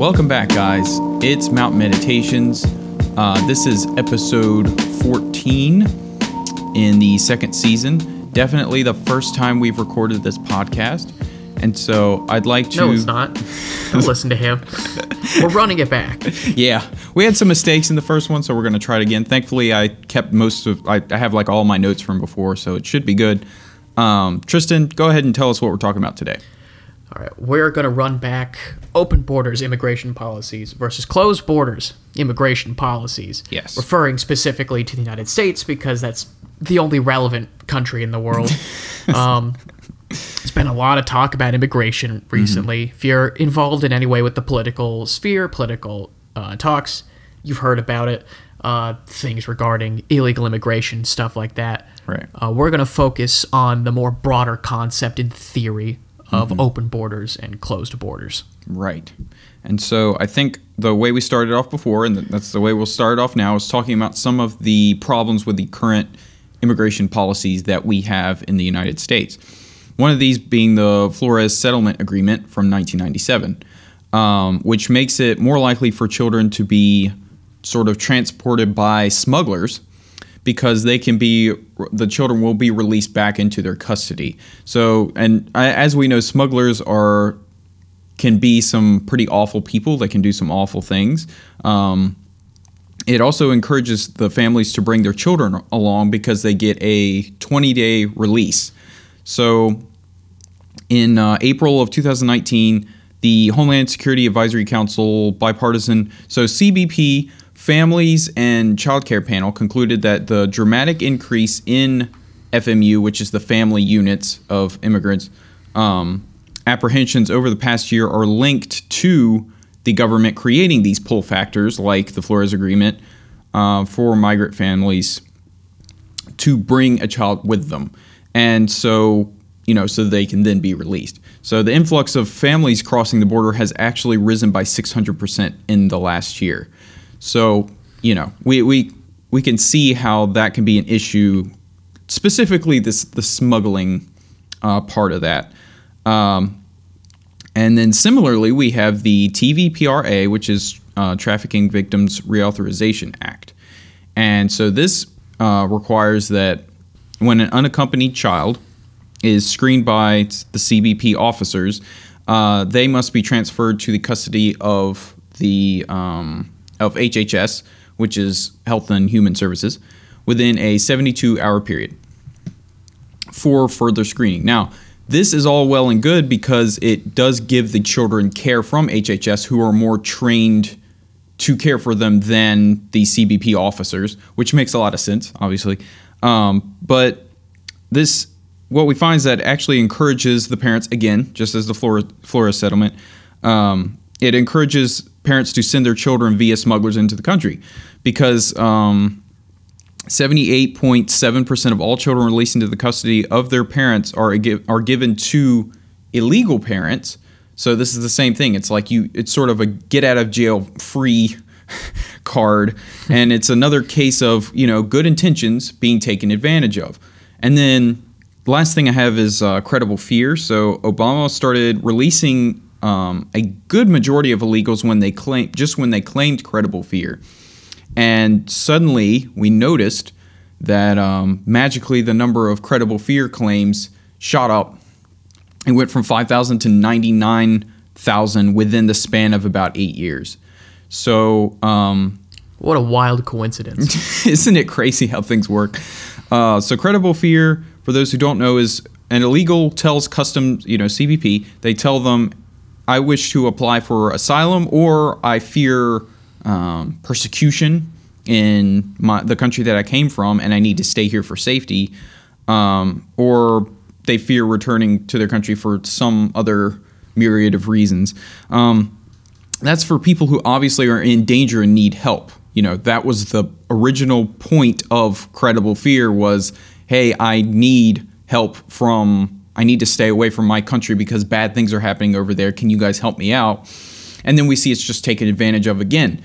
Welcome back, guys. It's Mount Meditations. This is episode 14 in the second season. Definitely the first time we've recorded this podcast. And so I'd like to... No, it's not. Don't listen to him. We're running it back. Yeah. We had some mistakes in the first one, so we're going to try it again. Thankfully, I kept most of... I have like all my notes from before, so it should be good. Tristan, go ahead and tell us what we're talking about today. All right. We're going to run back open borders immigration policies versus closed borders immigration policies. Yes. Referring specifically to the United States because that's the only relevant country in the world. There's been a lot of talk about immigration recently. Mm-hmm. If you're involved in any way with the political sphere, political talks, you've heard about it. Things regarding illegal immigration, stuff like that. Right. We're going to focus on the more broader concept in theory of open borders and closed borders. Right. And so I think the way we started off before, and that's the way we'll start off now, is talking about some of the problems with the current immigration policies that we have in the United States. One of these being the Flores Settlement Agreement from 1997, which makes it more likely for children to be sort of transported by smugglers because they can be, the children will be released back into their custody. So, and as we know, smugglers can be some pretty awful people that can do some awful things. It also encourages the families to bring their children along because they get a 20-day release. So in April of 2019, the Homeland Security Advisory Council bipartisan, so CBP, Families, and Child Care Panel concluded that the dramatic increase in FMU, which is the family units of immigrants, apprehensions over the past year are linked to the government creating these pull factors like the Flores Agreement for migrant families to bring a child with them. And so, you know, so they can then be released. So the influx of families crossing the border has actually risen by 600% in the last year. So, you know, we can see how that can be an issue, specifically the smuggling part of that. And then similarly, we have the TVPRA, which is Trafficking Victims Reauthorization Act. And so this requires that when an unaccompanied child is screened by the CBP officers, they must be transferred to the custody of the of HHS, which is Health and Human Services, within a 72-hour period for further screening. Now, this is all well and good because it does give the children care from HHS, who are more trained to care for them than the CBP officers, which makes a lot of sense, obviously. But this, what we find is that actually encourages the parents, again, just as the Flores settlement, it encourages parents to send their children via smugglers into the country because 78.7% of all children released into the custody of their parents are given to illegal parents. So this is the same thing. It's like it's sort of a get out of jail free card, and it's another case of, you know, good intentions being taken advantage of. And then the last thing I have is credible fear. So Obama started releasing a good majority of illegals when they claimed credible fear, and suddenly we noticed that magically the number of credible fear claims shot up. It went from 5,000 to 99,000 within the span of about 8 years. So what a wild coincidence. Isn't it crazy how things work? So credible fear, for those who don't know, is an illegal tells customs, you know, CBP, they tell them, I wish to apply for asylum, or I fear persecution in the country that I came from and I need to stay here for safety, or they fear returning to their country for some other myriad of reasons. That's for people who obviously are in danger and need help. You know, that was the original point of credible fear was, hey, I need to stay away from my country because bad things are happening over there. Can you guys help me out? And then we see it's just taken advantage of again.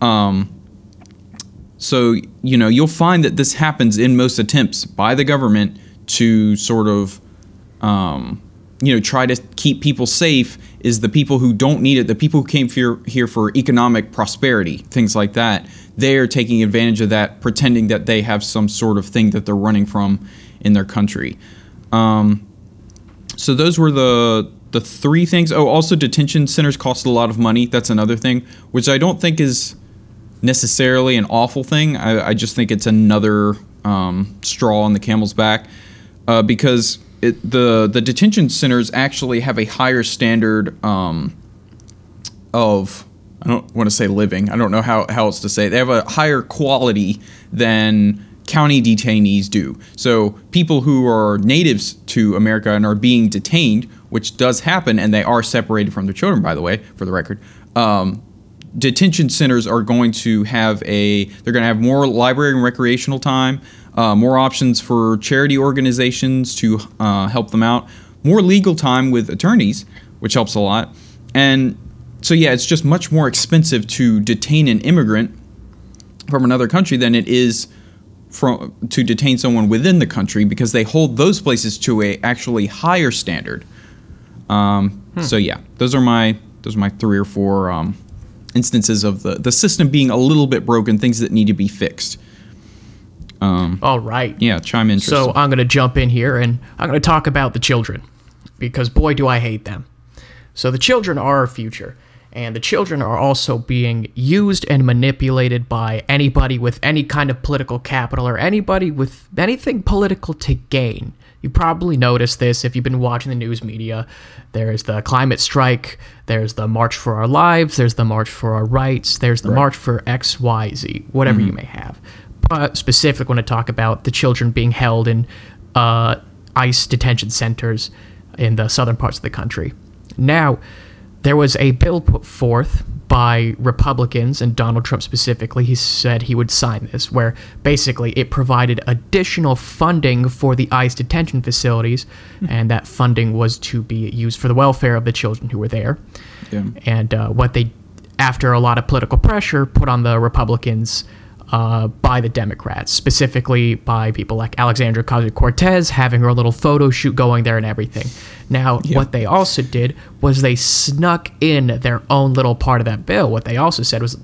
So, you know, you'll find that this happens in most attempts by the government to sort of, you know, try to keep people safe is the people who don't need it, the people who came here for economic prosperity, things like that. They are taking advantage of that, pretending that they have some sort of thing that they're running from in their country. So those were the three things. Oh, also detention centers cost a lot of money. That's another thing, which I don't think is necessarily an awful thing. I just think it's another straw on the camel's back because the detention centers actually have a higher standard of, I don't want to say living, I don't know how else to say it. They have a higher quality than county detainees do. So people who are natives to America and are being detained, which does happen, and they are separated from their children, by the way, for the record, detention centers are going to have they're going to have more library and recreational time, more options for charity organizations to help them out, more legal time with attorneys, which helps a lot. And so, yeah, it's just much more expensive to detain an immigrant from another country than it is to detain someone within the country, because they hold those places to a actually higher standard. So, yeah, those are my three or four instances of the system being a little bit broken, things that need to be fixed. All right. Yeah, chime in. So I'm going to jump in here and I'm going to talk about the children, because boy, do I hate them. So the children are our future, and the children are also being used and manipulated by anybody with any kind of political capital or anybody with anything political to gain. You probably noticed this if you've been watching the news media. There's the climate strike. There's the March for Our Lives. There's the March for Our Rights. There's the March for X, Y, Z, whatever you may have. But specifically, I want to talk about the children being held in ICE detention centers in the southern parts of the country. Now, there was a bill put forth by Republicans, and Donald Trump specifically, he said he would sign this, where basically it provided additional funding for the ICE detention facilities, and that funding was to be used for the welfare of the children who were there. Yeah. And what they, after a lot of political pressure put on the Republicans by the Democrats, specifically by people like Alexandria Ocasio-Cortez having her little photo shoot going there and everything. Now, what they also did was they snuck in their own little part of that bill. What they also said was,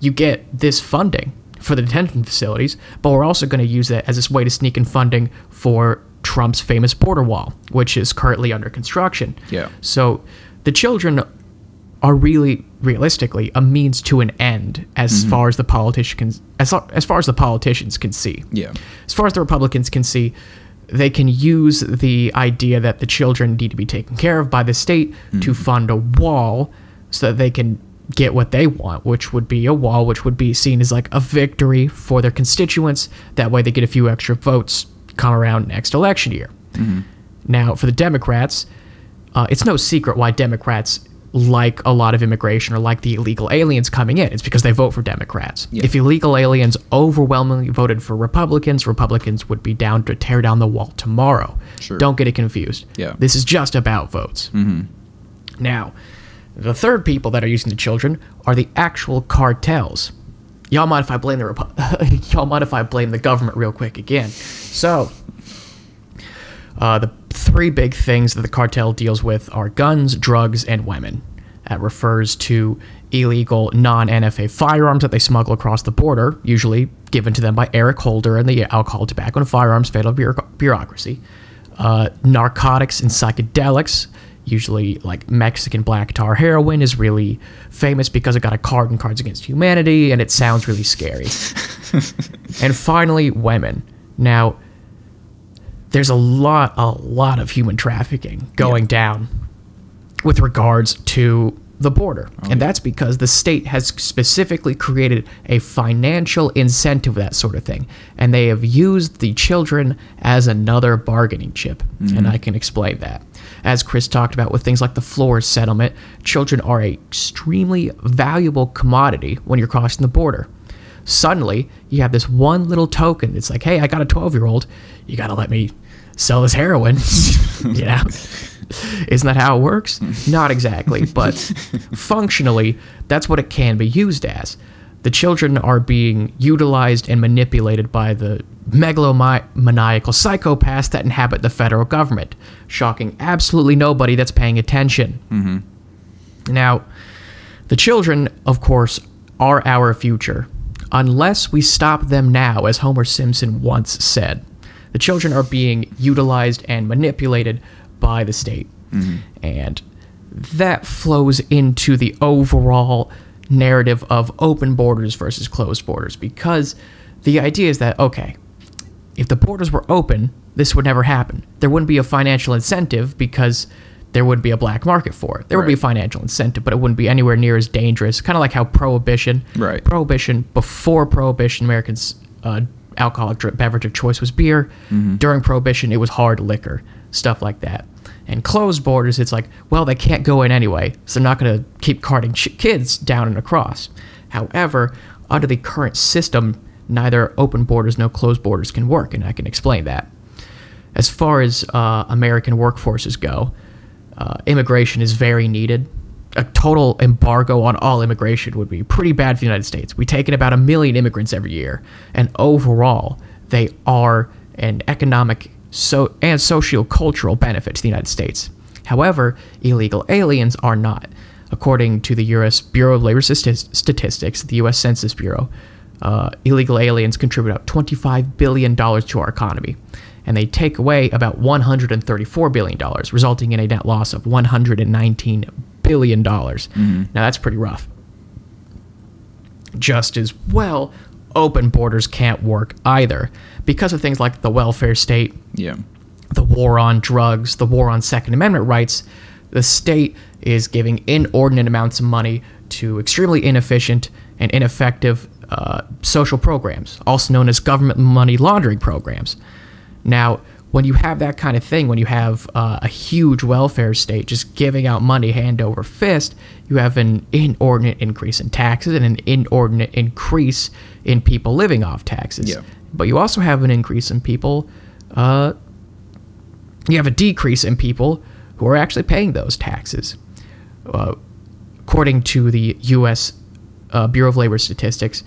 you get this funding for the detention facilities, but we're also going to use that as this way to sneak in funding for Trump's famous border wall, which is currently under construction. Yeah. So the children are really, realistically, a means to an end as far as the politicians can see. Yeah. As far as the Republicans can see, they can use the idea that the children need to be taken care of by the state to fund a wall so that they can get what they want, which would be a wall, which would be seen as like a victory for their constituents. That way they get a few extra votes come around next election year. Now, for the Democrats, it's no secret why Democrats like a lot of immigration or like the illegal aliens coming in. It's because they vote for Democrats. Yeah. If illegal aliens overwhelmingly voted for Republicans, Republicans would be down to tear down the wall tomorrow. Sure. Don't get it confused. Yeah. This is just about votes. Now, the third people that are using the children are the actual cartels. Y'all mind if I blame the government real quick again? So, the three big things that the cartel deals with are guns, drugs, and women. That refers to illegal non-NFA firearms that they smuggle across the border, usually given to them by Eric Holder and the Alcohol, Tobacco, and Firearms Fatal Bureaucracy. Narcotics and psychedelics, usually like Mexican black tar heroin, is really famous because it got a card in Cards Against Humanity, and it sounds really scary. And finally, women. Now, there's a lot of human trafficking going down with regards to the border. And that's because the state has specifically created a financial incentive for that sort of thing. And they have used the children as another bargaining chip. And I can explain that. As Chris talked about with things like the Flores Settlement, children are an extremely valuable commodity when you're crossing the border. Suddenly, you have this one little token. It's like, hey, I got a 12-year-old. You got to let me sell this heroin. You know? Isn't that how it works? Not exactly, but functionally, that's what it can be used as. The children are being utilized and manipulated by the megalomaniacal psychopaths that inhabit the federal government, shocking absolutely nobody that's paying attention. Now, the children, of course, are our future, unless we stop them now, as Homer Simpson once said. The children are being utilized and manipulated by the state. Mm-hmm. And that flows into the overall narrative of open borders versus closed borders, because the idea is that, okay, if the borders were open, this would never happen. There wouldn't be a financial incentive because there would be a black market for it. There would be a financial incentive, but it wouldn't be anywhere near as dangerous. Kind of like how prohibition, before prohibition, Americans' alcoholic beverage of choice was beer. Mm-hmm. During prohibition, it was hard liquor, stuff like that. And closed borders, it's like, well, they can't go in anyway, so they're not going to keep carting kids down and across. However, under the current system, neither open borders nor closed borders can work, and I can explain that. As far as American workforces go, immigration is very needed. A total embargo on all immigration would be pretty bad for the United States. We take in about 1 million immigrants every year, and overall, they are an economic and socio-cultural benefit to the United States. However, illegal aliens are not. According to the U.S. Bureau of Labor Statistics, the U.S. Census Bureau, illegal aliens contribute about $25 billion to our economy, and they take away about $134 billion, resulting in a net loss of $119 billion. Mm-hmm. Now, that's pretty rough. Just as well, open borders can't work either because of things like the welfare state, the war on drugs, the war on Second Amendment rights. The state is giving inordinate amounts of money to extremely inefficient and ineffective social programs, also known as government money laundering programs. Now, when you have that kind of thing, when you have a huge welfare state just giving out money hand over fist, you have an inordinate increase in taxes and an inordinate increase in people living off taxes. Yeah. But you also have an increase in people, you have a decrease in people who are actually paying those taxes. According to the U.S. Bureau of Labor Statistics,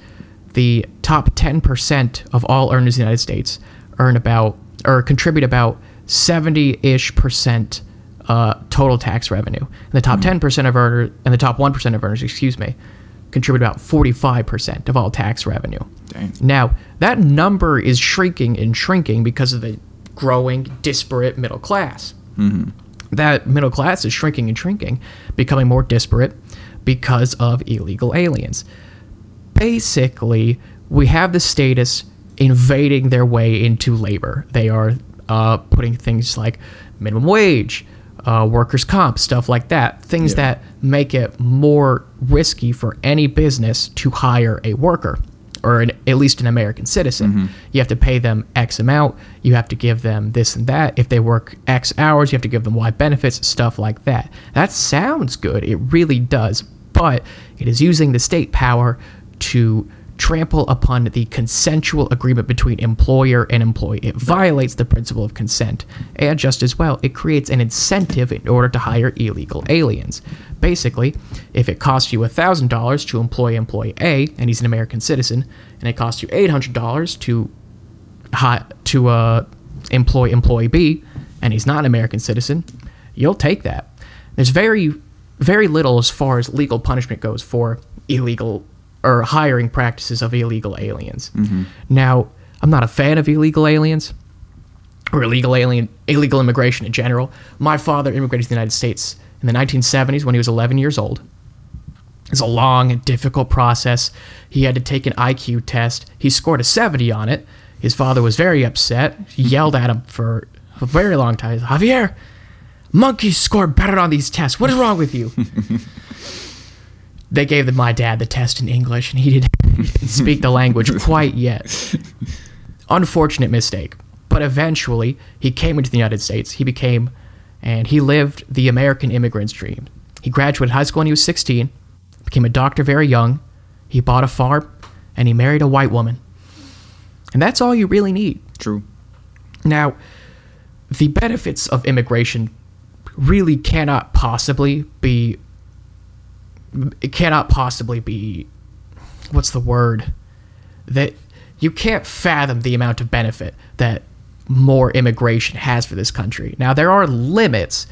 the top 10% of all earners in the United States earn about or contribute about 70-ish percent total tax revenue. And the top 10% of earners, and the top 1% of earners, contribute about 45% of all tax revenue. Dang. Now, that number is shrinking and shrinking because of the growing, disparate middle class. Mm-hmm. That middle class is shrinking and shrinking, becoming more disparate because of illegal aliens. Basically, we have the status invading their way into labor. They are putting things like minimum wage, workers' comp, stuff like that, things that make it more risky for any business to hire a worker or at least an American citizen. Mm-hmm. You have to pay them X amount. You have to give them this and that. If they work X hours, you have to give them Y benefits, stuff like that. That sounds good. It really does. But it is using the state power to trample upon the consensual agreement between employer and employee. It violates the principle of consent. And just as well, it creates an incentive in order to hire illegal aliens. Basically, if it costs you $1,000 to employ employee A, and he's an American citizen, and it costs you $800 to employ employee B, and he's not an American citizen, you'll take that. There's very, very little as far as legal punishment goes for illegal or hiring practices of illegal aliens. Mm-hmm. Now, I'm not a fan of illegal aliens or illegal immigration in general. My father immigrated to the United States in the 1970s when he was 11 years old. It's a long and difficult process. He had to take an IQ test. He scored a 70 on it. His father was very upset. He yelled at him for a very long time. Javier, monkeys score better on these tests. What is wrong with you? They gave my dad the test in English, and he didn't speak the language quite yet. Unfortunate mistake. But eventually, he came into the United States. He became, and he lived the American immigrant's dream. He graduated high school when he was 16, became a doctor very young. He bought a farm, and he married a white woman. And that's all you really need. True. Now, the benefits of immigration really cannot possibly be... what's the word? That you can't fathom the amount of benefit that more immigration has for this country. Now, there are limits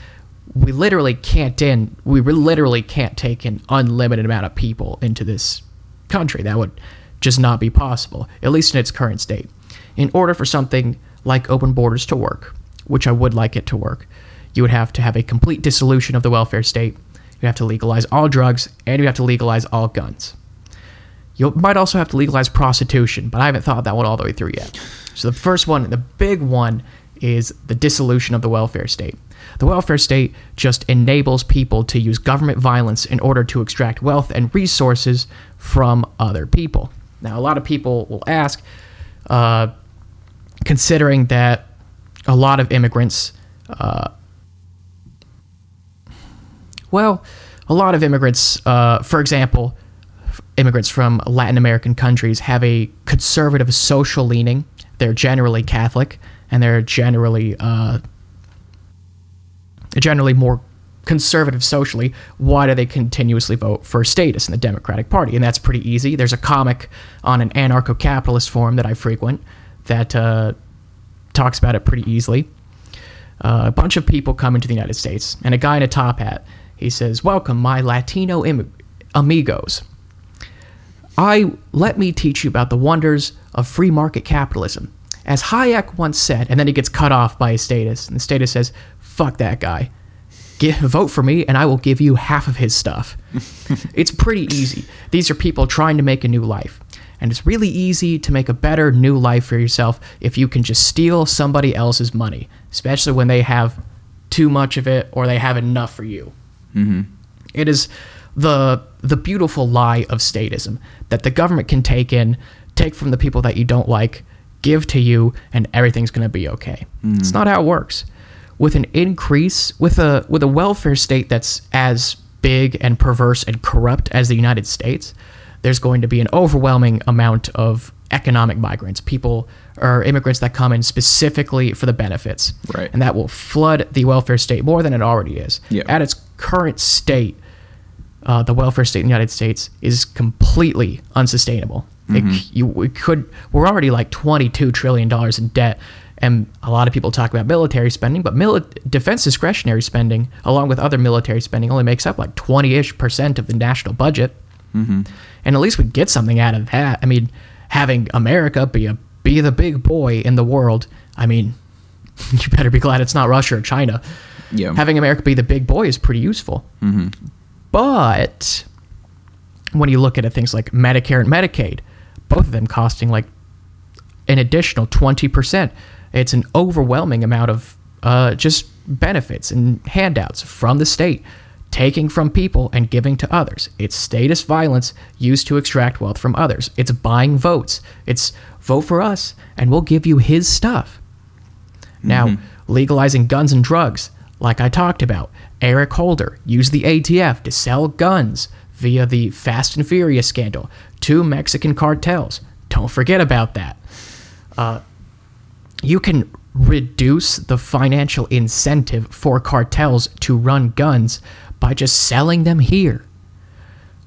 we literally can't take an unlimited amount of people into this country. That would just not be possible, at least in its current state. In order for something like open borders to work, which I would like it to work, you would have to have a complete dissolution of the welfare state. You have to legalize all drugs, and you have to legalize all guns. You might also have to legalize prostitution, but I haven't thought that one all the way through yet. So the first one, the big one, is the dissolution of the welfare state. The welfare state just enables people to use government violence in order to extract wealth and resources from other people. Now, a lot of people will ask, considering that a lot of immigrants, for example, immigrants from Latin American countries have a conservative social leaning. They're generally Catholic, and they're generally more conservative socially. Why do they continuously vote for status in the Democratic Party? And that's pretty easy. There's a comic on an anarcho-capitalist forum that I frequent that talks about it pretty easily. A bunch of people come into the United States, and a guy in a top hat, he says, "Welcome, my Latino amigos. Let me teach you about the wonders of free market capitalism. As Hayek once said," and then he gets cut off by a status, and the status says, "Fuck that guy. Vote for me, and I will give you half of his stuff." It's pretty easy. These are people trying to make a new life, and it's really easy to make a better new life for yourself if you can just steal somebody else's money, especially when they have too much of it or they have enough for you. Mm-hmm. It is the beautiful lie of statism that the government can take from the people that you don't like, give to you, and everything's going to be okay. Mm. It's not how it works. With an increase, with a welfare state that's as big and perverse and corrupt as the United States, there's going to be an overwhelming amount of economic migrants, people or immigrants that come in specifically for the benefits. Right. And that will flood the welfare state more than it already is. Yeah. At its current state, the welfare state in the United States is completely unsustainable. Mm-hmm. We're already like $22 trillion in debt, and a lot of people talk about military spending, but defense discretionary spending, along with other military spending, only makes up like 20-ish% of the national budget. Mm-hmm. And at least we get something out of that. I mean, having America be the big boy in the world, I mean, you better be glad it's not Russia or China. Yeah. Having America be the big boy is pretty useful. Mm-hmm. But when you look at things like Medicare and Medicaid, both of them costing like an additional 20%, it's an overwhelming amount of just benefits and handouts from the state, taking from people and giving to others. It's status violence used to extract wealth from others. It's buying votes. It's vote for us and we'll give you his stuff. Mm-hmm. Now, legalizing guns and drugs, like I talked about, Eric Holder used the ATF to sell guns via the Fast and Furious scandal to Mexican cartels. Don't forget about that. You can reduce the financial incentive for cartels to run guns by just selling them here.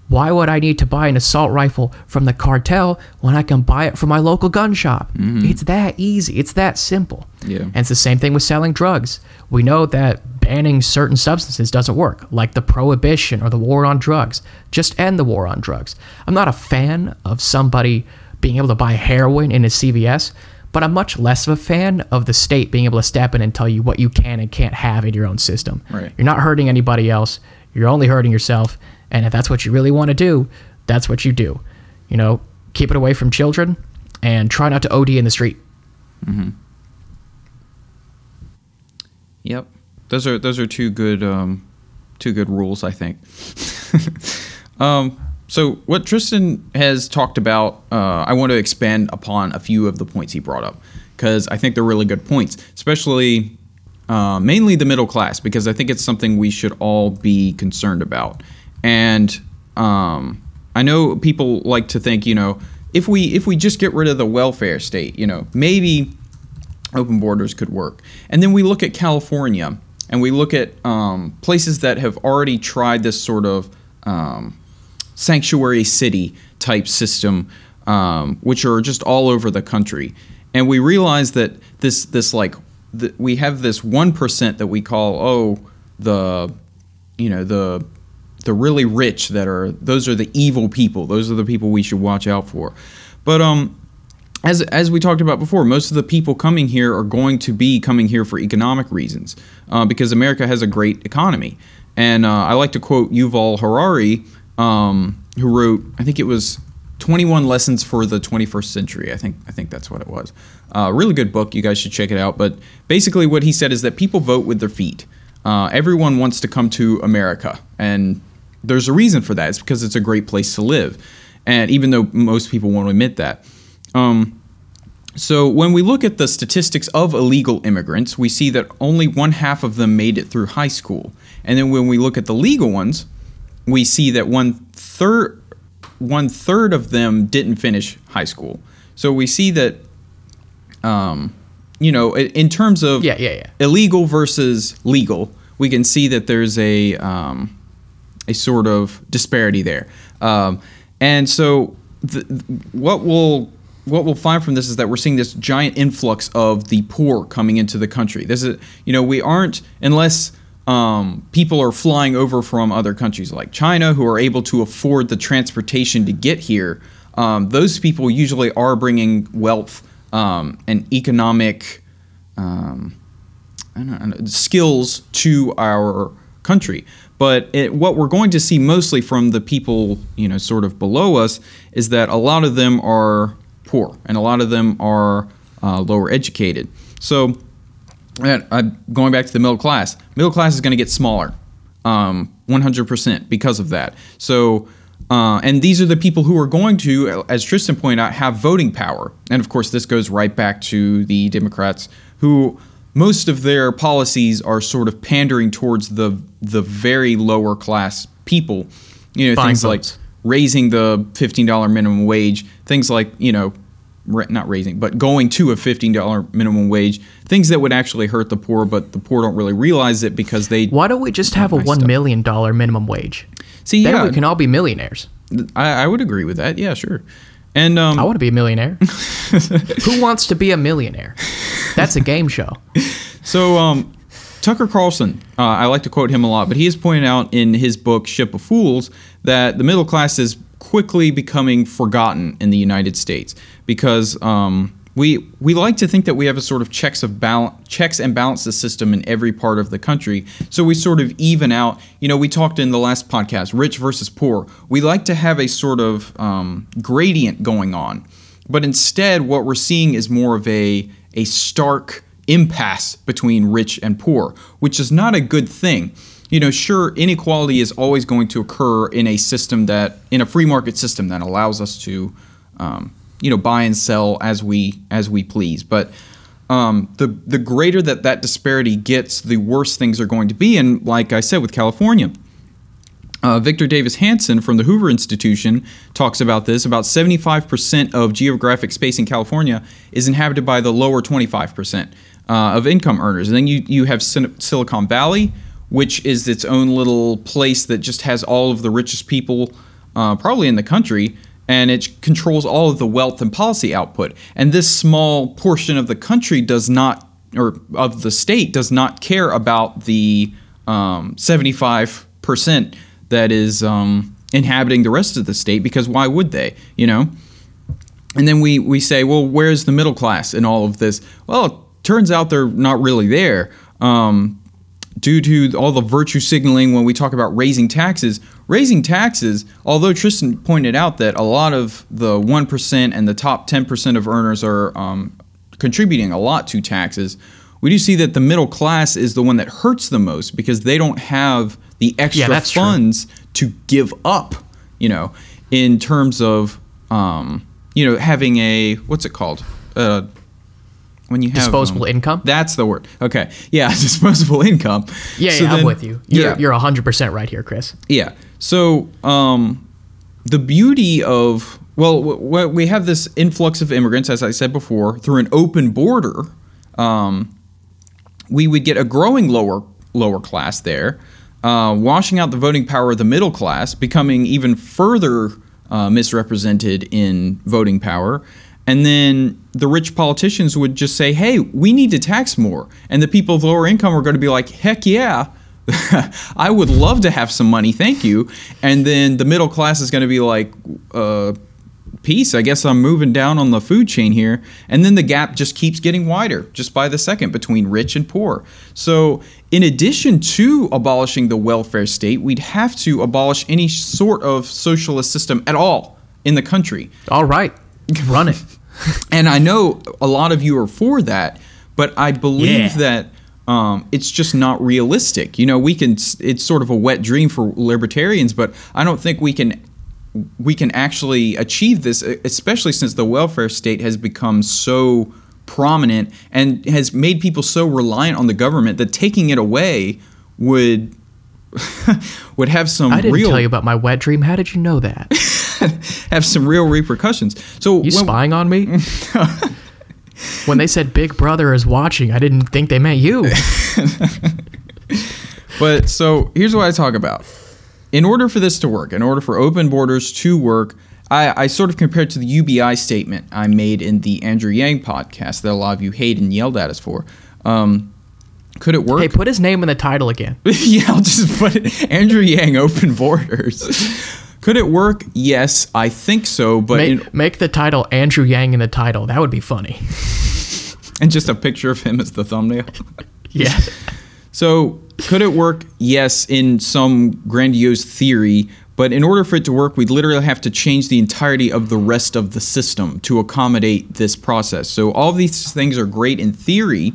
Why would I need to buy an assault rifle from the cartel when I can buy it from my local gun shop? Mm-hmm. It's that easy. It's that simple. Yeah. And it's the same thing with selling drugs. We know that banning certain substances doesn't work, like the prohibition or the war on drugs. Just end the war on drugs. I'm not a fan of somebody being able to buy heroin in a CVS, but I'm much less of a fan of the state being able to step in and tell you what you can and can't have in your own system. Right. You're not hurting anybody else. You're only hurting yourself. And if that's what you really want to do, that's what you do. You know, keep it away from children and try not to OD in the street. Mm-hmm. Yep. Those are two good rules, I think. So what Tristan has talked about, I want to expand upon a few of the points he brought up, because I think they're really good points, especially mainly the middle class, because I think it's something we should all be concerned about. And I know people like to think, you know, if we just get rid of the welfare state, you know, maybe open borders could work. And then we look at California and we look at places that have already tried this sort of sanctuary city type system, which are just all over the country. And we realize that we have this 1% that we call, the really rich that are, those are the evil people. Those are the people we should watch out for. But as we talked about before, most of the people coming here are going to be coming here for economic reasons, because America has a great economy. And I like to quote Yuval Harari, who wrote, I think it was 21 Lessons for the 21st Century. I think that's what it was. Really good book. You guys should check it out. But basically what he said is that people vote with their feet. Everyone wants to come to America. And there's a reason for that. It's because it's a great place to live. And even though most people won't admit that. So when we look at the statistics of illegal immigrants, we see that only 1/2 of them made it through high school. And then when we look at the legal ones, we see that one third of them didn't finish high school. So we see that, in terms of illegal versus legal, we can see that there's a sort of disparity there. And so what we'll find from this is that we're seeing this giant influx of the poor coming into the country. This is, we aren't, unless people are flying over from other countries like China who are able to afford the transportation to get here. Those people usually are bringing wealth and economic skills to our country. But what we're going to see mostly from the people, sort of below us, is that a lot of them are poor and a lot of them are lower educated. So going back to the middle class is going to get smaller 100% because of that. So, and these are the people who are going to, as Tristan pointed out, have voting power. And of course, this goes right back to the Democrats who... most of their policies are sort of pandering towards the very lower class people, things like raising the $15 minimum wage, things like, not raising, but going to a $15 minimum wage, things that would actually hurt the poor, but the poor don't really realize it because they... Why don't we just have a $1 million minimum wage? See, then we can all be millionaires. I would agree with that. Yeah, sure. And I want to be a millionaire. Who wants to be a millionaire? That's a game show. So Tucker Carlson, I like to quote him a lot, but he has pointed out in his book Ship of Fools that the middle class is quickly becoming forgotten in the United States because we like to think that we have a sort of checks and balances system in every part of the country. So we sort of even out. We talked in the last podcast, rich versus poor. We like to have a sort of gradient going on, but instead, what we're seeing is more of a stark impasse between rich and poor, which is not a good thing. Sure, inequality is always going to occur in a system in a free market system that allows us to. Buy and sell as we please. But the greater that disparity gets, the worse things are going to be. And like I said, with California, Victor Davis Hanson from the Hoover Institution talks about this. About 75% of geographic space in California is inhabited by the lower 25% of income earners. And then you have Silicon Valley, which is its own little place that just has all of the richest people probably in the country. And it controls all of the wealth and policy output. And this small portion of the country does not, or of the state, does not care about the 75% that is inhabiting the rest of the state, because why would they, And then we say, well, where's the middle class in all of this? Well, it turns out they're not really there. Due to all the virtue signaling when we talk about raising taxes, although Tristan pointed out that a lot of the 1% and the top 10% of earners are contributing a lot to taxes, we do see that the middle class is the one that hurts the most because they don't have the extra funds to give up, in terms of, having a, what's it called? When you have disposable income? That's the word. Okay. Yeah, disposable income. Yeah, so I'm with you. You're 100% right here, Chris. Yeah. So the beauty of, we have this influx of immigrants, as I said before, through an open border, we would get a growing lower class there, washing out the voting power of the middle class, becoming even further misrepresented in voting power. And then the rich politicians would just say, hey, we need to tax more. And the people of lower income are going to be like, heck yeah, I would love to have some money, thank you. And then the middle class is going to be like, peace, I guess I'm moving down on the food chain here. And then the gap just keeps getting wider just by the second between rich and poor. So in addition to abolishing the welfare state, we'd have to abolish any sort of socialist system at all in the country. All right. Run it. And I know a lot of you are for that, but I believe that it's just not realistic. You know, we can, it's sort of a wet dream for libertarians, but I don't think we can actually achieve this, especially since the welfare state has become so prominent and has made people so reliant on the government that taking it away would would have some real... I didn't tell you about my wet dream. How did you know that? Have some real repercussions. So you spying on me? When they said Big Brother is watching, I didn't think they meant you. But so here's what I talk about. In order for this to work, in order for open borders to work, I sort of compared to the UBI statement I made in the Andrew Yang podcast that a lot of you hate and yelled at us for. Could it work? Hey, put his name in the title again. Yeah, I'll just put it. Andrew Yang, open borders. Could it work? Yes, I think so. But make the title Andrew Yang in the title. That would be funny. And just a picture of him as the thumbnail. Yeah. So could it work? Yes, in some grandiose theory. But in order for it to work, we'd literally have to change the entirety of the rest of the system to accommodate this process. So all these things are great in theory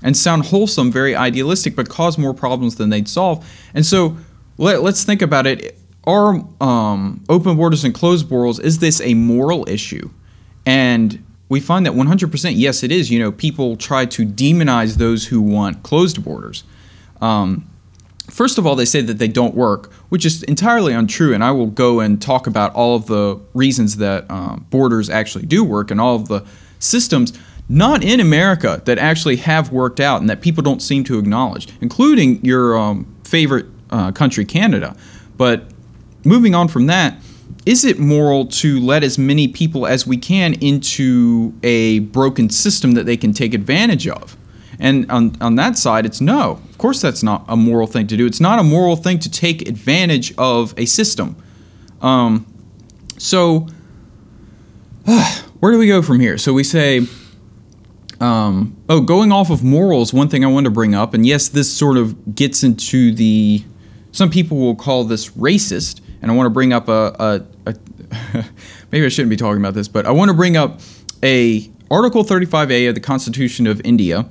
and sound wholesome, very idealistic, but cause more problems than they'd solve. And so let's think about it. Are open borders and closed borders, is this a moral issue? And we find that 100%, yes, it is. You know, people try to demonize those who want closed borders. First of all, they say that they don't work, which is entirely untrue. And I will go and talk about all of the reasons that borders actually do work and all of the systems, not in America, that actually have worked out and that people don't seem to acknowledge, including your favorite country, Canada. But moving on from that, is it moral to let as many people as we can into a broken system that they can take advantage of? And on that side, it's no. Of course that's not a moral thing to do. It's not a moral thing to take advantage of a system. So where do we go from here? So we say, going off of morals, one thing I wanted to bring up, and yes, this sort of gets into the... Some people will call this racist, and I want to bring up maybe I shouldn't be talking about this, but I want to bring up a Article 35A of the Constitution of India.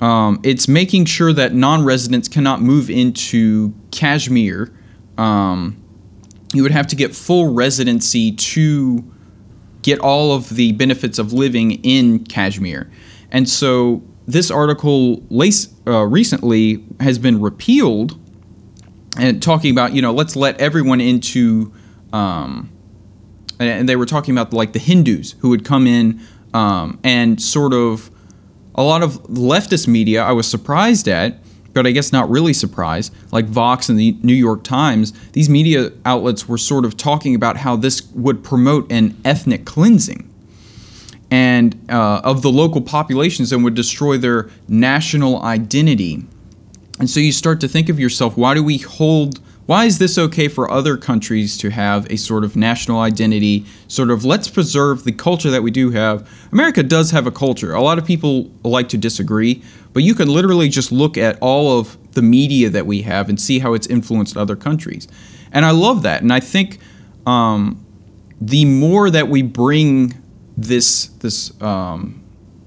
It's making sure that non-residents cannot move into Kashmir. You would have to get full residency to get all of the benefits of living in Kashmir. And so this article recently has been repealed, and talking about, you know, let's let everyone into, and they were talking about like the Hindus who would come in and sort of, a lot of leftist media I was surprised at, but I guess not really surprised, like Vox and the New York Times, these media outlets were sort of talking about how this would promote an ethnic cleansing and of the local populations and would destroy their national identity. And so you start to think of yourself, why is this okay for other countries to have a sort of national identity, sort of let's preserve the culture that we do have. America does have a culture. A lot of people like to disagree, but you can literally just look at all of the media that we have and see how it's influenced other countries. And I love that. And I think the more that we bring this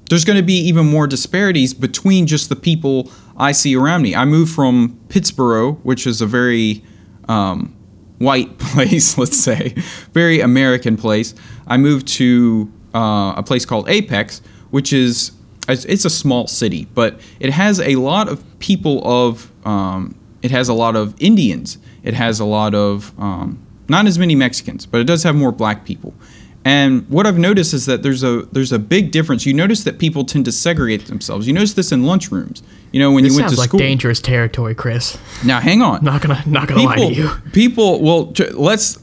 there's going to be even more disparities between just the people I see around me. I moved from Pittsburgh, which is a very white place, let's say, very American place. I moved to a place called Apex, which is, it's a small city, but it has a lot of people of, it has a lot of Indians. It has a lot of, not as many Mexicans, but it does have more black people. And what I've noticed is that there's a big difference. You notice that people tend to segregate themselves. You notice this in lunchrooms. You know, when you went to school. This sounds like dangerous territory, Chris. Now, hang on. Not gonna lie to you. People, well, let's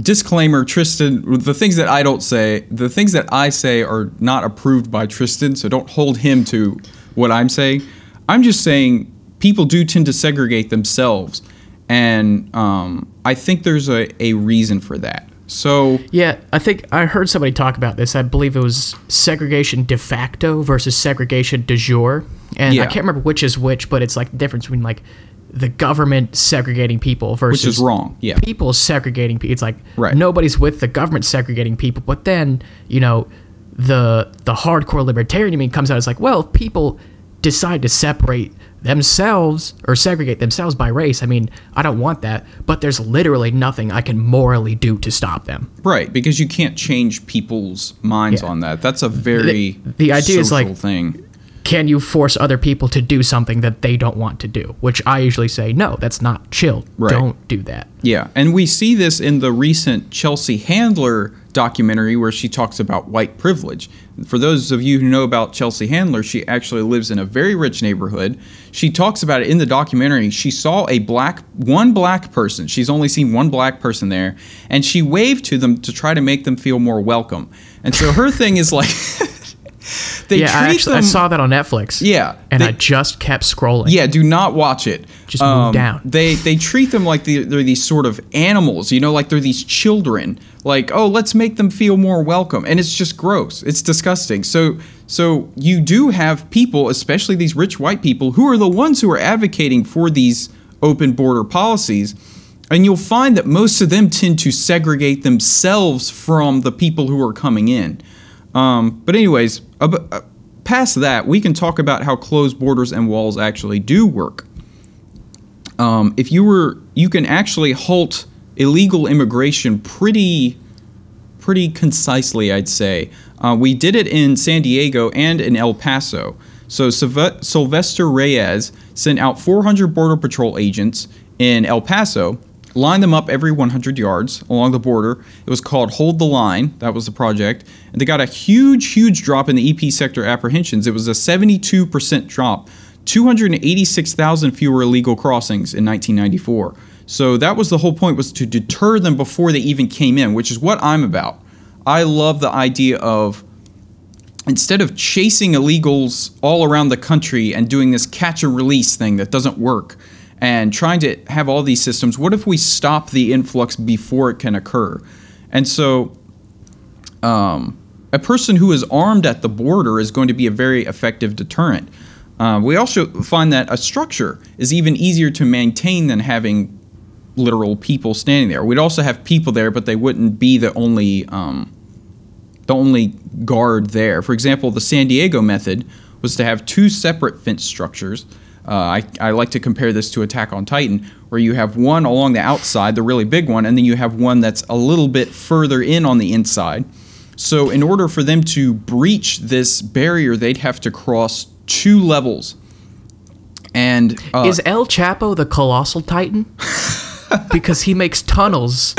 disclaimer, Tristan. The things that I say are not approved by Tristan. So don't hold him to what I'm saying. I'm just saying people do tend to segregate themselves. And I think there's a reason for that. So yeah, I think I heard somebody talk about this. I believe it was segregation de facto versus segregation du jour. And yeah. I can't remember which is which, but it's like the difference between like the government segregating people versus which is wrong. Yeah. People segregating people. It's like right. Nobody's with the government segregating people, but then, you know, the hardcore libertarian comes out, it's like, well, if people decide to separate themselves or segregate themselves by race, I mean, I don't want that, but there's literally nothing I can morally do to stop them. Right, because you can't change people's minds on that. That's a very the idea is like, thing. Can you force other people to do something that they don't want to do? Which I usually say, no, that's not chill. Right. Don't do that. Yeah, and we see this in the recent Chelsea Handler documentary where she talks about white privilege. For those of you who know about Chelsea Handler, she actually lives in a very rich neighborhood. She talks about it in the documentary. She saw one black person. She's only seen one black person there, and she waved to them to try to make them feel more welcome. And so her thing is like they treat them. I saw that on Netflix. Yeah. And I just kept scrolling. Yeah, do not watch it. Just move down. They treat them like they're these sort of animals, you know, like they're these children. Like, oh, let's make them feel more welcome. And it's just gross. It's disgusting. So you do have people, especially these rich white people, who are the ones who are advocating for these open border policies. And you'll find that most of them tend to segregate themselves from the people who are coming in. But anyways, past that, we can talk about how closed borders and walls actually do work. You can actually halt illegal immigration pretty concisely, I'd say. We did it in San Diego and in El Paso. So Sylvester Reyes sent out 400 Border Patrol agents in El Paso, lined them up every 100 yards along the border. It was called Hold the Line. That was the project. And they got a huge, huge drop in the EP sector apprehensions. It was a 72% drop, 286,000 fewer illegal crossings in 1994. So that was the whole point, was to deter them before they even came in, which is what I'm about. I love the idea of, instead of chasing illegals all around the country and doing this catch and release thing that doesn't work and trying to have all these systems, what if we stop the influx before it can occur? And so a person who is armed at the border is going to be a very effective deterrent. We also find that a structure is even easier to maintain than having literal people standing there. We'd also have people there, but they wouldn't be the only guard there. For example, the San Diego method was to have two separate fence structures. I like to compare this to Attack on Titan, where you have one along the outside, the really big one, and then you have one that's a little bit further in on the inside. So in order for them to breach this barrier, they'd have to cross two levels. And is El Chapo the colossal titan? Because he makes tunnels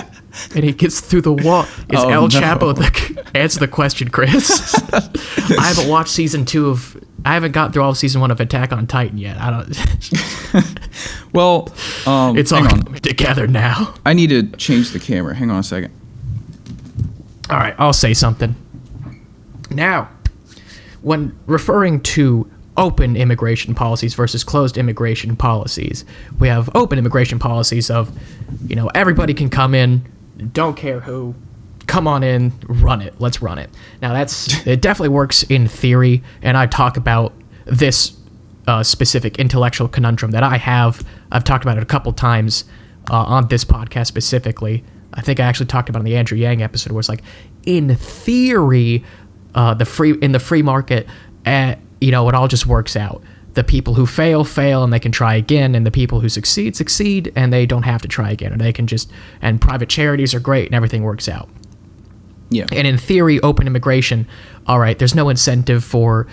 and he gets through the wall. Chapo answer the question, Chris. I haven't watched season 2 of I haven't got through all of season 1 of Attack on Titan yet. I don't well it's all coming together now. I need to change the camera. Hang on a second. Alright, I'll say something. Now, when referring to open immigration policies versus closed immigration policies, we have open immigration policies of, you know, everybody can come in, don't care who, come on in, run it, let's run it. Now it definitely works in theory, and I talk about this specific intellectual conundrum that I have. I've talked about it a couple times on this podcast specifically. I think I actually talked about it in the Andrew Yang episode, where it's like, in theory, the free market, you know, it all just works out. The people who fail, and they can try again. And the people who succeed, and they don't have to try again. And they can just, and private charities are great, and everything works out. Yeah. And in theory, open immigration, all right, there's no incentive for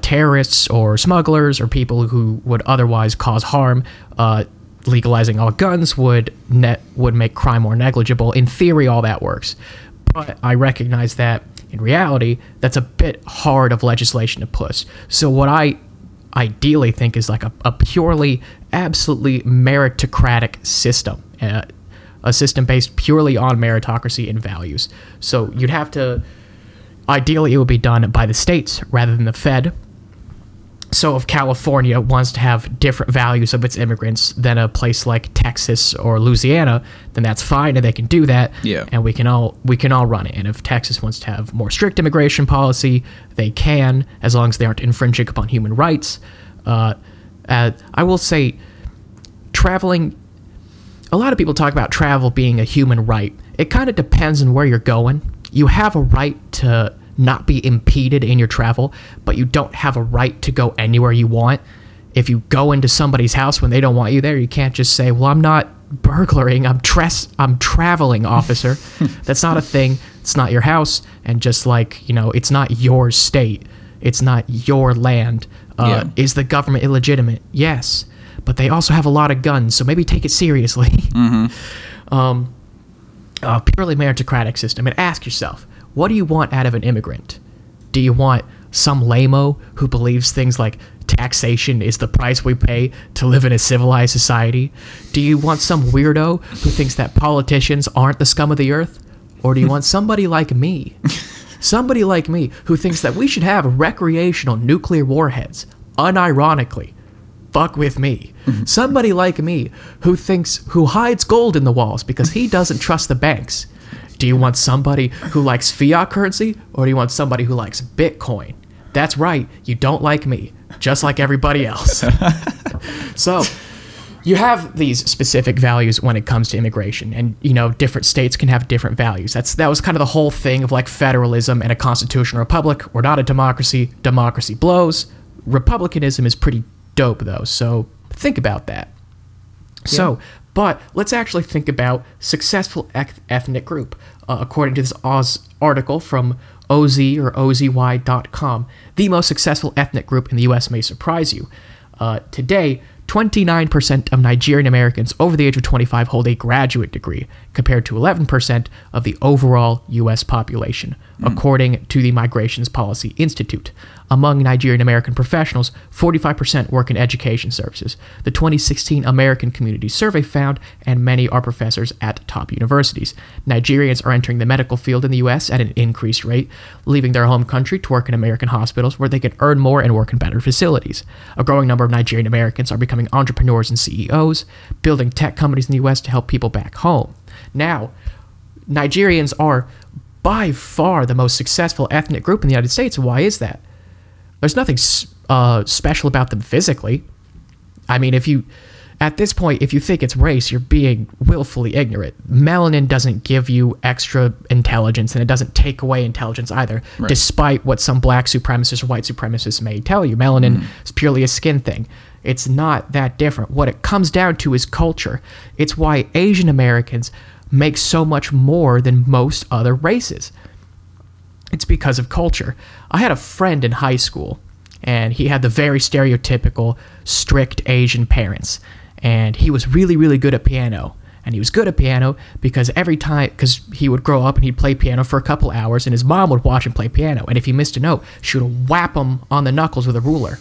terrorists or smugglers or people who would otherwise cause harm. Legalizing all guns would make crime more negligible. In theory, all that works. But I recognize that in reality, that's a bit hard of legislation to push. So what I ideally think is like a purely, absolutely meritocratic system, a system based purely on meritocracy and values. So you'd have to, ideally it would be done by the states rather than the Fed. So if California wants to have different values of its immigrants than a place like Texas or Louisiana, then that's fine, and they can do that. Yeah. And we can all run it. And if Texas wants to have more strict immigration policy, they can, as long as they aren't infringing upon human rights. I will say, traveling, a lot of people talk about travel being a human right. It kind of depends on where you're going. You have a right to not be impeded in your travel, but you don't have a right to go anywhere you want. If you go into somebody's house when they don't want you there, you can't just say, well, I'm not burglaring, I'm traveling, officer. That's not a thing. It's not your house. And just like, it's not your state. It's not your land. Is the government illegitimate? Yes. But they also have a lot of guns, so maybe take it seriously. Mm-hmm. Purely meritocratic system. And ask yourself, what do you want out of an immigrant? Do you want some lame-o who believes things like taxation is the price we pay to live in a civilized society? Do you want some weirdo who thinks that politicians aren't the scum of the earth? Or do you want somebody like me? Somebody like me who thinks that we should have recreational nuclear warheads, unironically. Fuck with me. Somebody like me who hides gold in the walls because he doesn't trust the banks. Do you want somebody who likes fiat currency, or do you want somebody who likes Bitcoin? That's right, you don't like me, just like everybody else. So you have these specific values when it comes to immigration, and different states can have different values. That was kind of the whole thing of like federalism and a constitutional republic. We're not a democracy. Democracy blows. Republicanism is pretty dope though, so think about that. Yeah. But let's actually think about successful ethnic group. According to this article from ozy.com, the most successful ethnic group in the U.S. may surprise you. Today, 29% of Nigerian Americans over the age of 25 hold a graduate degree, compared to 11% of the overall U.S. population, according to the Migrations Policy Institute. Among Nigerian American professionals, 45% work in education services. The 2016 American Community Survey found, and many are professors at top universities. Nigerians are entering the medical field in the U.S. at an increased rate, leaving their home country to work in American hospitals where they can earn more and work in better facilities. A growing number of Nigerian Americans are becoming entrepreneurs and CEOs, building tech companies in the U.S. to help people back home. Now, Nigerians are by far the most successful ethnic group in the United States. Why is that? There's nothing special about them physically. I mean, at this point, if you think it's race, you're being willfully ignorant. Melanin doesn't give you extra intelligence, and it doesn't take away intelligence either, right, despite what some black supremacists or white supremacists may tell you. Melanin is purely a skin thing. It's not that different. What it comes down to is culture. It's why Asian Americans make so much more than most other races. It's because of culture. I had a friend in high school, and he had the very stereotypical strict Asian parents, and he was really, really good at piano. And he was good at piano because he would grow up and he'd play piano for a couple hours, and his mom would watch him play piano. And if he missed a note, she would whap him on the knuckles with a ruler.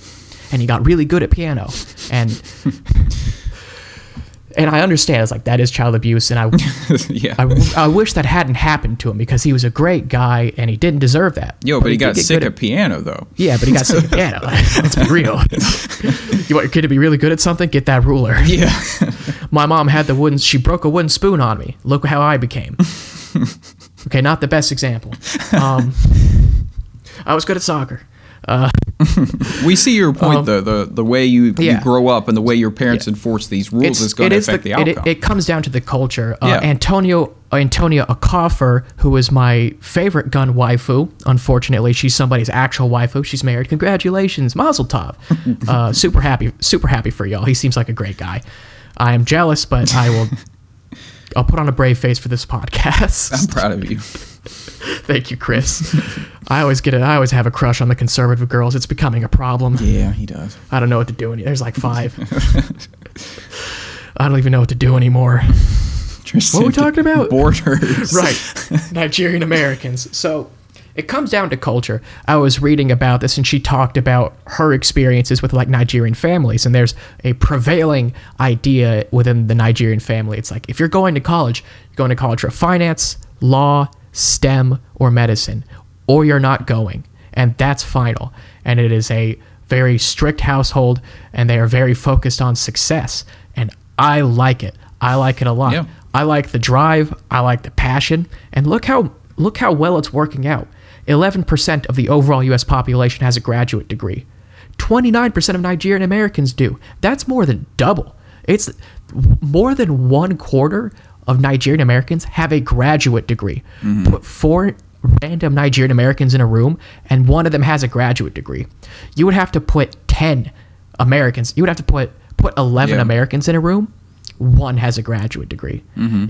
And he got really good at piano. And and I understand. It's like, that is child abuse, and I wish that hadn't happened to him, because he was a great guy and he didn't deserve that. But he got sick at piano, though. Yeah, but he got sick at piano. Let's be real. You want your kid to be really good at something? Get that ruler. Yeah. My mom had she broke a wooden spoon on me. Look how I became. Okay, not the best example. I was good at soccer. We see your point, though. The way you grow up and the way your parents enforce these rules is going to affect the outcome. It comes down to the culture. Antonia Okafor, who is my favorite gun waifu. Unfortunately, she's somebody's actual waifu. She's married. Congratulations, Mazel Tov. Super happy for y'all. He seems like a great guy. I am jealous, but I'll put on a brave face for this podcast. I'm proud of you. Thank you, Chris. I always have a crush on the conservative girls. It's becoming a problem. Yeah, he does. I don't know what to do. There's like 5. I don't even know what to do anymore. What were we talking about? Borders. Right. Nigerian Americans. So it comes down to culture. I was reading about this, and she talked about her experiences with like Nigerian families, and there's a prevailing idea within the Nigerian family. It's like, if you're going to college, you're going to college for finance, law, STEM, or medicine, or you're not going, and that's final. And it is a very strict household, and they are very focused on success. And I like it. I like it a lot. Yeah. I like the drive. I like the passion. And look how well it's working out. 11% of the overall U.S. population has a graduate degree. 29% of Nigerian Americans do. That's more than double. It's more than one quarter of Nigerian Americans have a graduate degree. Mm-hmm. Put four random Nigerian Americans in a room, and one of them has a graduate degree. You would have to put 10 Americans. You would have to put 11 Americans in a room. One has a graduate degree. Mm-hmm.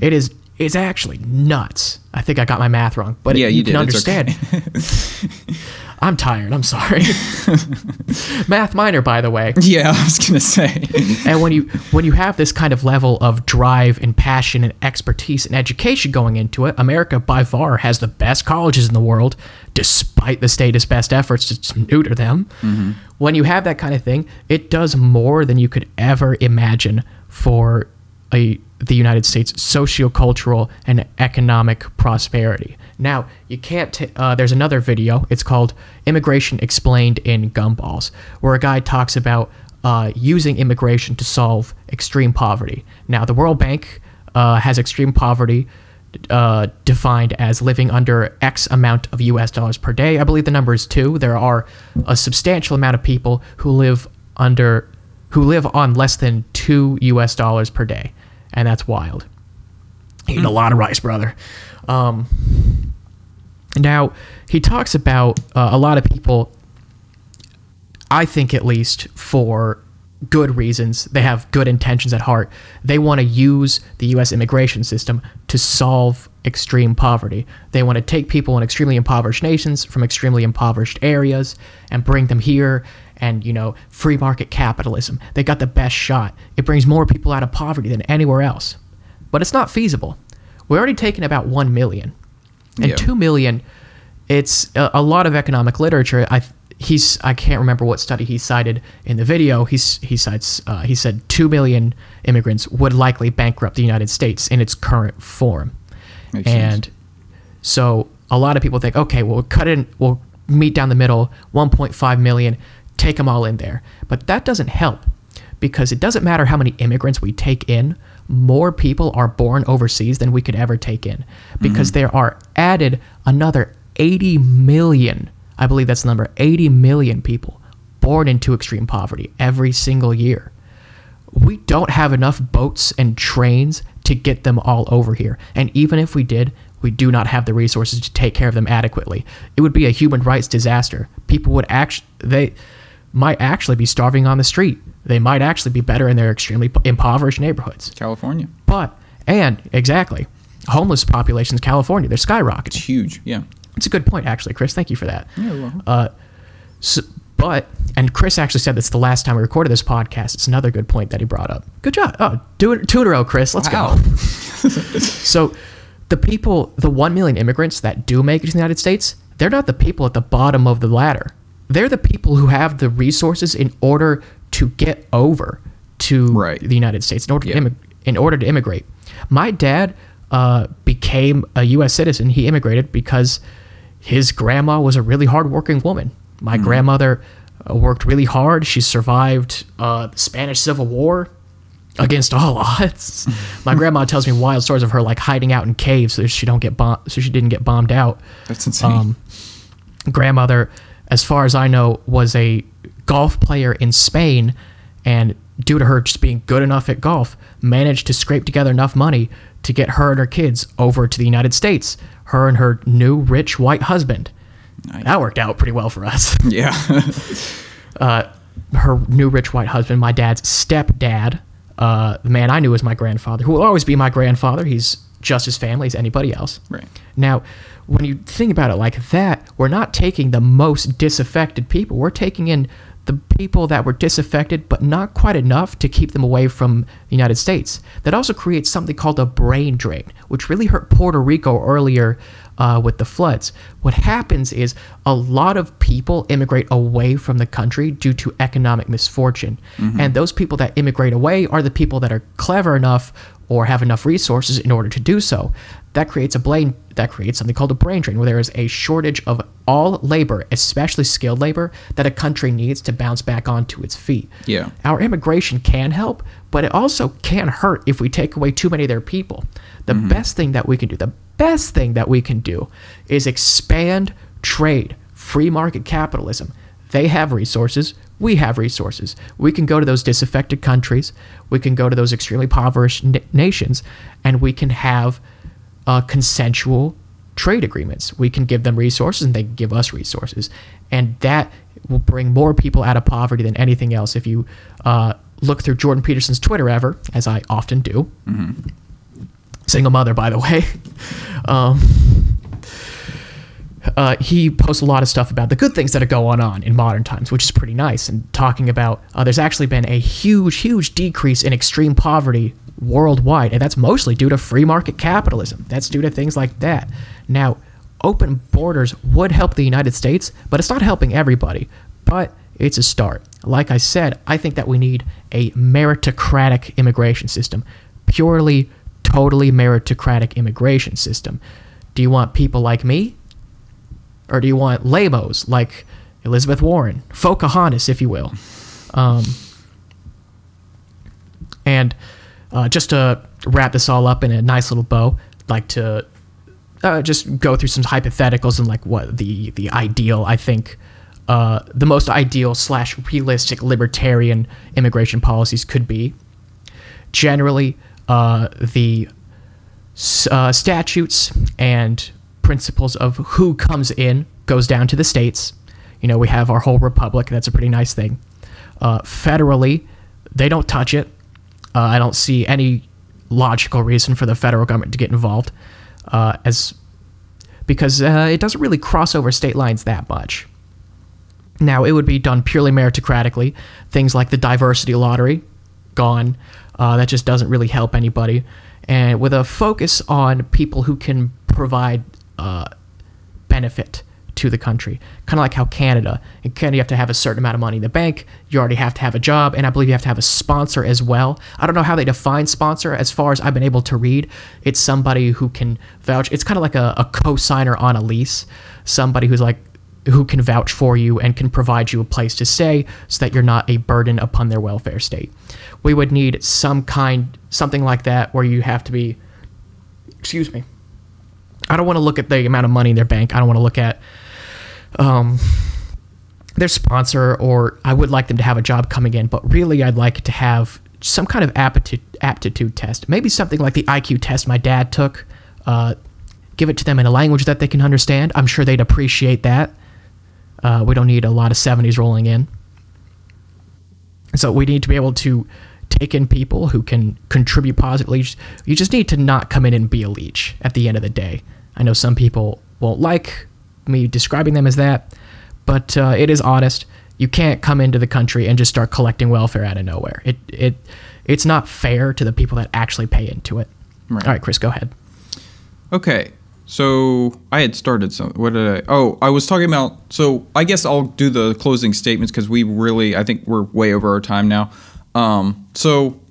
It's actually nuts. I think I got my math wrong, but yeah, you can understand. Okay. I'm tired. I'm sorry. Math minor, by the way. Yeah, I was gonna say. And when you have this kind of level of drive and passion and expertise and education going into it, America by far has the best colleges in the world, despite the state's best efforts to neuter them. Mm-hmm. When you have that kind of thing, it does more than you could ever imagine for the United States' sociocultural and economic prosperity. Now, you can't... there's another video. It's called Immigration Explained in Gumballs, where a guy talks about using immigration to solve extreme poverty. Now, the World Bank has extreme poverty defined as living under X amount of U.S. dollars per day. I believe the number is 2. There are a substantial amount of people who live on less than 2 U.S. dollars per day. And that's wild. Eating a lot of rice, brother. Now, he talks about a lot of people, I think at least for good reasons, they have good intentions at heart. They want to use the U.S. immigration system to solve extreme poverty. They want to take people in extremely impoverished nations from extremely impoverished areas and bring them here. And, free market capitalism. They got the best shot. It brings more people out of poverty than anywhere else. But it's not feasible. We're already taking about 1 million. And 2 million, it's a lot of economic literature. I can't remember what study he cited in the video. He said 2 million immigrants would likely bankrupt the United States in its current form. Makes sense. So a lot of people think, okay, well, we'll meet down the middle, 1.5 million. Take them all in there. But that doesn't help, because it doesn't matter how many immigrants we take in, more people are born overseas than we could ever take in, because there are added another 80 million, I believe that's the number, 80 million people born into extreme poverty every single year. We don't have enough boats and trains to get them all over here. And even if we did, we do not have the resources to take care of them adequately. It would be a human rights disaster. People would might actually be starving on the street. They might actually be better in their extremely impoverished neighborhoods. California. Exactly. Homeless populations in California, they're skyrocketing. It's huge, yeah. It's a good point, actually, Chris. Thank you for that. Yeah, you're welcome. And Chris actually said that's the last time we recorded this podcast. It's another good point that he brought up. Good job. Oh, two in a row, Chris. Let's go. So the 1 million immigrants that do make it to the United States, they're not the people at the bottom of the ladder. They're the people who have the resources in order to get over to the United States, in order to immigrate. My dad became a U.S. citizen. He immigrated because his grandma was a really hardworking woman. My grandmother worked really hard. She survived the Spanish Civil War against all odds. My grandma tells me wild stories of her like hiding out in caves so she didn't get bombed out. That's insane. Grandmother, as far as I know, was a golf player in Spain, and due to her just being good enough at golf, managed to scrape together enough money to get her and her kids over to the United States, her and her new rich white husband. Nice. That worked out pretty well for us. Yeah. Her new rich white husband, my dad's stepdad, the man I knew as my grandfather, who will always be my grandfather. He's just as family as anybody else. Right. Now, when you think about it like that, we're not taking the most disaffected people. We're taking in the people that were disaffected, but not quite enough to keep them away from the United States. That also creates something called a brain drain, which really hurt Puerto Rico earlier with the floods. What happens is a lot of people immigrate away from the country due to economic misfortune. Mm-hmm. And those people that immigrate away are the people that are clever enough or have enough resources in order to do so. That creates something called a brain drain, where there is a shortage of all labor, especially skilled labor, that a country needs to bounce back onto its feet. Yeah. Our immigration can help, but it also can hurt if we take away too many of their people. The mm-hmm. best thing that we can do is expand trade, free market capitalism. They have resources. We have resources. We can go to those disaffected countries. We can go to those extremely impoverished nations, and we can have consensual trade agreements. We can give them resources, and they can give us resources. And that will bring more people out of poverty than anything else. If you look through Jordan Peterson's Twitter ever, as I often do, mm-hmm. single mother, by the way, he posts a lot of stuff about the good things that are going on in modern times, which is pretty nice, and talking about there's actually been a huge decrease in extreme poverty worldwide, and that's mostly due to free market capitalism. That's due to things like that. Now, open borders would help the United States, but it's not helping everybody, but it's a start. Like I said, I think that we need a meritocratic immigration system, purely, totally meritocratic immigration system. Do you want people like me? Or do you want labos like Elizabeth Warren, Pocahontas, if you will? And just to wrap this all up in a nice little bow, I'd like to just go through some hypotheticals and like what the ideal, I think, the most ideal / realistic libertarian immigration policies could be. Generally, the statutes and principles of who comes in goes down to the states. You know, we have our whole republic. That's a pretty nice thing. Federally, they don't touch it. I don't see any logical reason for the federal government to get involved, because it doesn't really cross over state lines that much. Now, it would be done purely meritocratically. Things like the diversity lottery, gone. That just doesn't really help anybody. And with a focus on people who can provide benefit to the country, kind of like how Canada. In Canada, you have to have a certain amount of money in the bank. You already have to have a job, and I believe you have to have a sponsor as well. I don't know how they define sponsor. As far as I've been able to read, it's somebody who can vouch. It's kind of like a co-signer on a lease, somebody who's like who can vouch for you and can provide you a place to stay, so that you're not a burden upon their welfare state. We would need something like that, where you have to be. Excuse me. I don't want to look at the amount of money in their bank. I don't want to look at their sponsor, or I would like them to have a job coming in, but really I'd like to have some kind of aptitude test, maybe something like the IQ test my dad took. Give it to them in a language that they can understand. I'm sure they'd appreciate that. We don't need a lot of 70s rolling in. So we need to be able to take in people who can contribute positively. You just need to not come in and be a leech at the end of the day. I know some people won't like me describing them as that, but it is honest. You can't come into the country and just start collecting welfare out of nowhere. It's not fair to the people that actually pay into it. Right. All right, Chris, go ahead. Okay, so I had started something. What did I? Oh, I was talking about. So I guess I'll do the closing statements because I think we're way over our time now. So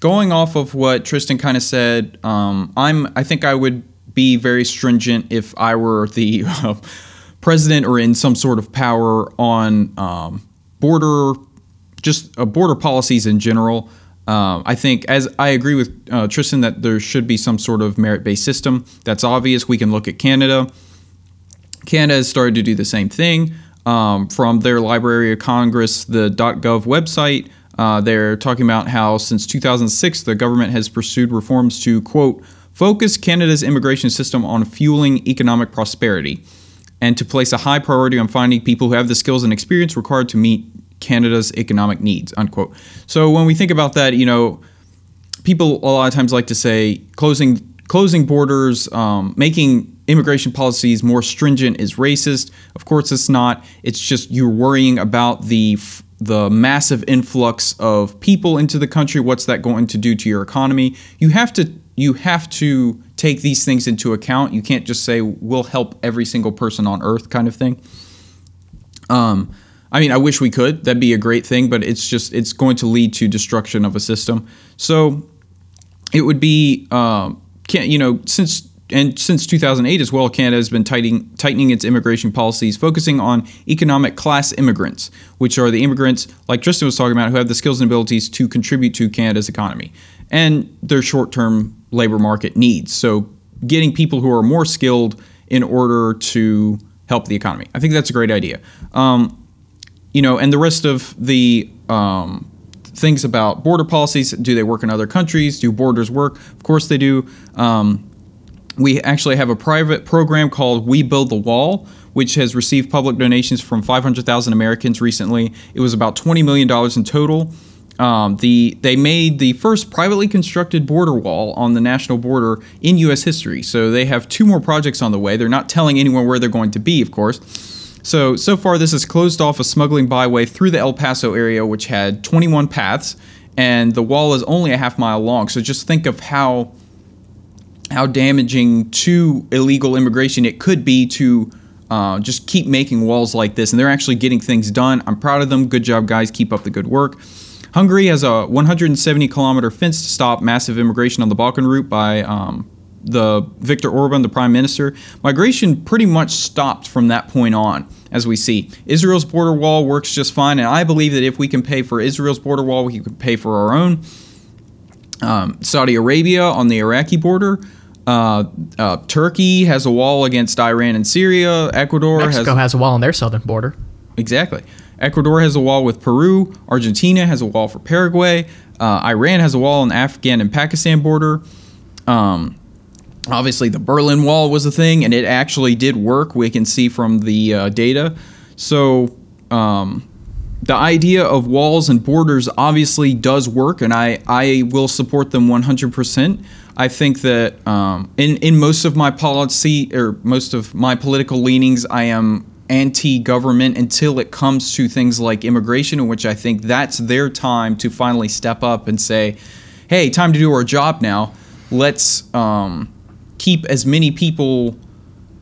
going off of what Tristan kind of said, I think I would be very stringent if I were the president or in some sort of power on border policies in general. I think, as I agree with Tristan, that there should be some sort of merit-based system. That's obvious. We can look at Canada. Canada has started to do the same thing. From their Library of Congress, the .gov website, they're talking about how since 2006, the government has pursued reforms to, quote, focus Canada's immigration system on fueling economic prosperity and to place a high priority on finding people who have the skills and experience required to meet Canada's economic needs, unquote. So when we think about that, you know, people a lot of times like to say closing borders, making immigration policies more stringent is racist. Of course it's not. It's just you're worrying about the massive influx of people into the country. What's that going to do to your economy? You have to take these things into account. You can't just say we'll help every single person on earth kind of thing. I mean, I wish we could. That'd be a great thing, but it's going to lead to destruction of a system. So it would be, since 2008 as well, Canada has been tightening its immigration policies, focusing on economic class immigrants, which are the immigrants, like Tristan was talking about, who have the skills and abilities to contribute to Canada's economy and their short-term labor market needs. So getting people who are more skilled in order to help the economy. I think that's a great idea. And the rest of the things about border policies, do they work in other countries? Do borders work? Of course they do. We actually have a private program called We Build the Wall, which has received public donations from 500,000 Americans recently. It was about $20 million in total. They made the first privately constructed border wall on the national border in U.S. history. So they have two more projects on the way. They're not telling anyone where they're going to be, of course. So far, this has closed off a smuggling byway through the El Paso area, which had 21 paths, and the wall is only a half-mile long. So just think of how damaging to illegal immigration it could be to just keep making walls like this. And they're actually getting things done. I'm proud of them. Good job, guys. Keep up the good work. Hungary has a 170-kilometer fence to stop massive immigration on the Balkan route by the Viktor Orban, the prime minister. Migration pretty much stopped from that point on, as we see. Israel's border wall works just fine, and I believe that if we can pay for Israel's border wall, we can pay for our own. Saudi Arabia on the Iraqi border. Turkey has a wall against Iran and Syria. Mexico has a wall on their southern border. Exactly. Ecuador has a wall with Peru. Argentina has a wall for Paraguay. Iran has a wall on the Afghan and Pakistan border. Obviously, the Berlin Wall was a thing, and it actually did work. We can see from the data. So the idea of walls and borders obviously does work, and I will support them 100%. I think that in most of my policy or most of my political leanings, I am anti-government until it comes to things like immigration, in which I think that's their time to finally step up and say, hey, time to do our job now. Let's keep as many people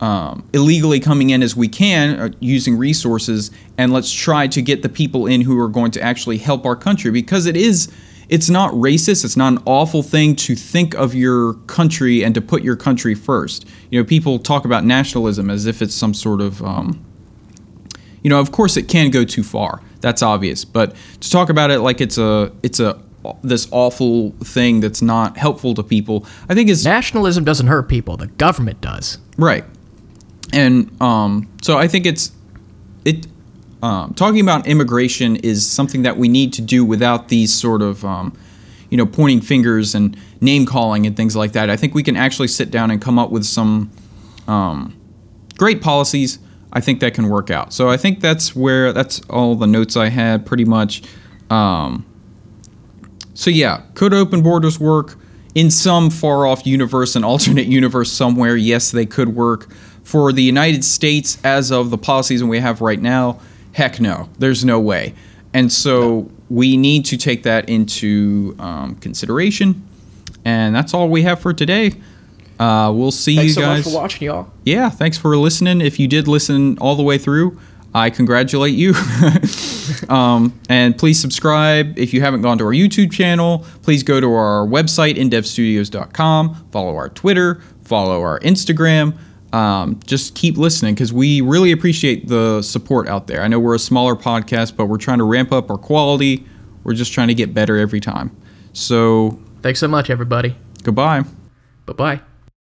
illegally coming in as we can using resources, and let's try to get the people in who are going to actually help our country, because it's not racist. It's not an awful thing to think of your country and to put your country first. People talk about nationalism as if it's some sort of of course it can go too far. That's obvious. But to talk about it like it's this awful thing that's not helpful to people, I think is... Nationalism doesn't hurt people. The government does. Right. And so I think talking about immigration is something that we need to do without these sort of, pointing fingers and name-calling and things like that. I think we can actually sit down and come up with some great policies, I think, that can work out. So I think that's all the notes I had pretty much. So yeah, could open borders work in some far-off universe, an alternate universe somewhere? Yes, they could work. For the United States, as of the policies we have right now, heck no, there's no way. And so we need to take that into consideration. And that's all we have for today. We'll see you guys. Thanks so much for watching, y'all. Yeah, thanks for listening. If you did listen all the way through, I congratulate you. And please subscribe. If you haven't gone to our YouTube channel, please go to our website, indevstudios.com. Follow our Twitter. Follow our Instagram. Just keep listening, because we really appreciate the support out there. I know we're a smaller podcast, but we're trying to ramp up our quality. We're just trying to get better every time. So thanks so much, everybody. Goodbye. Bye-bye.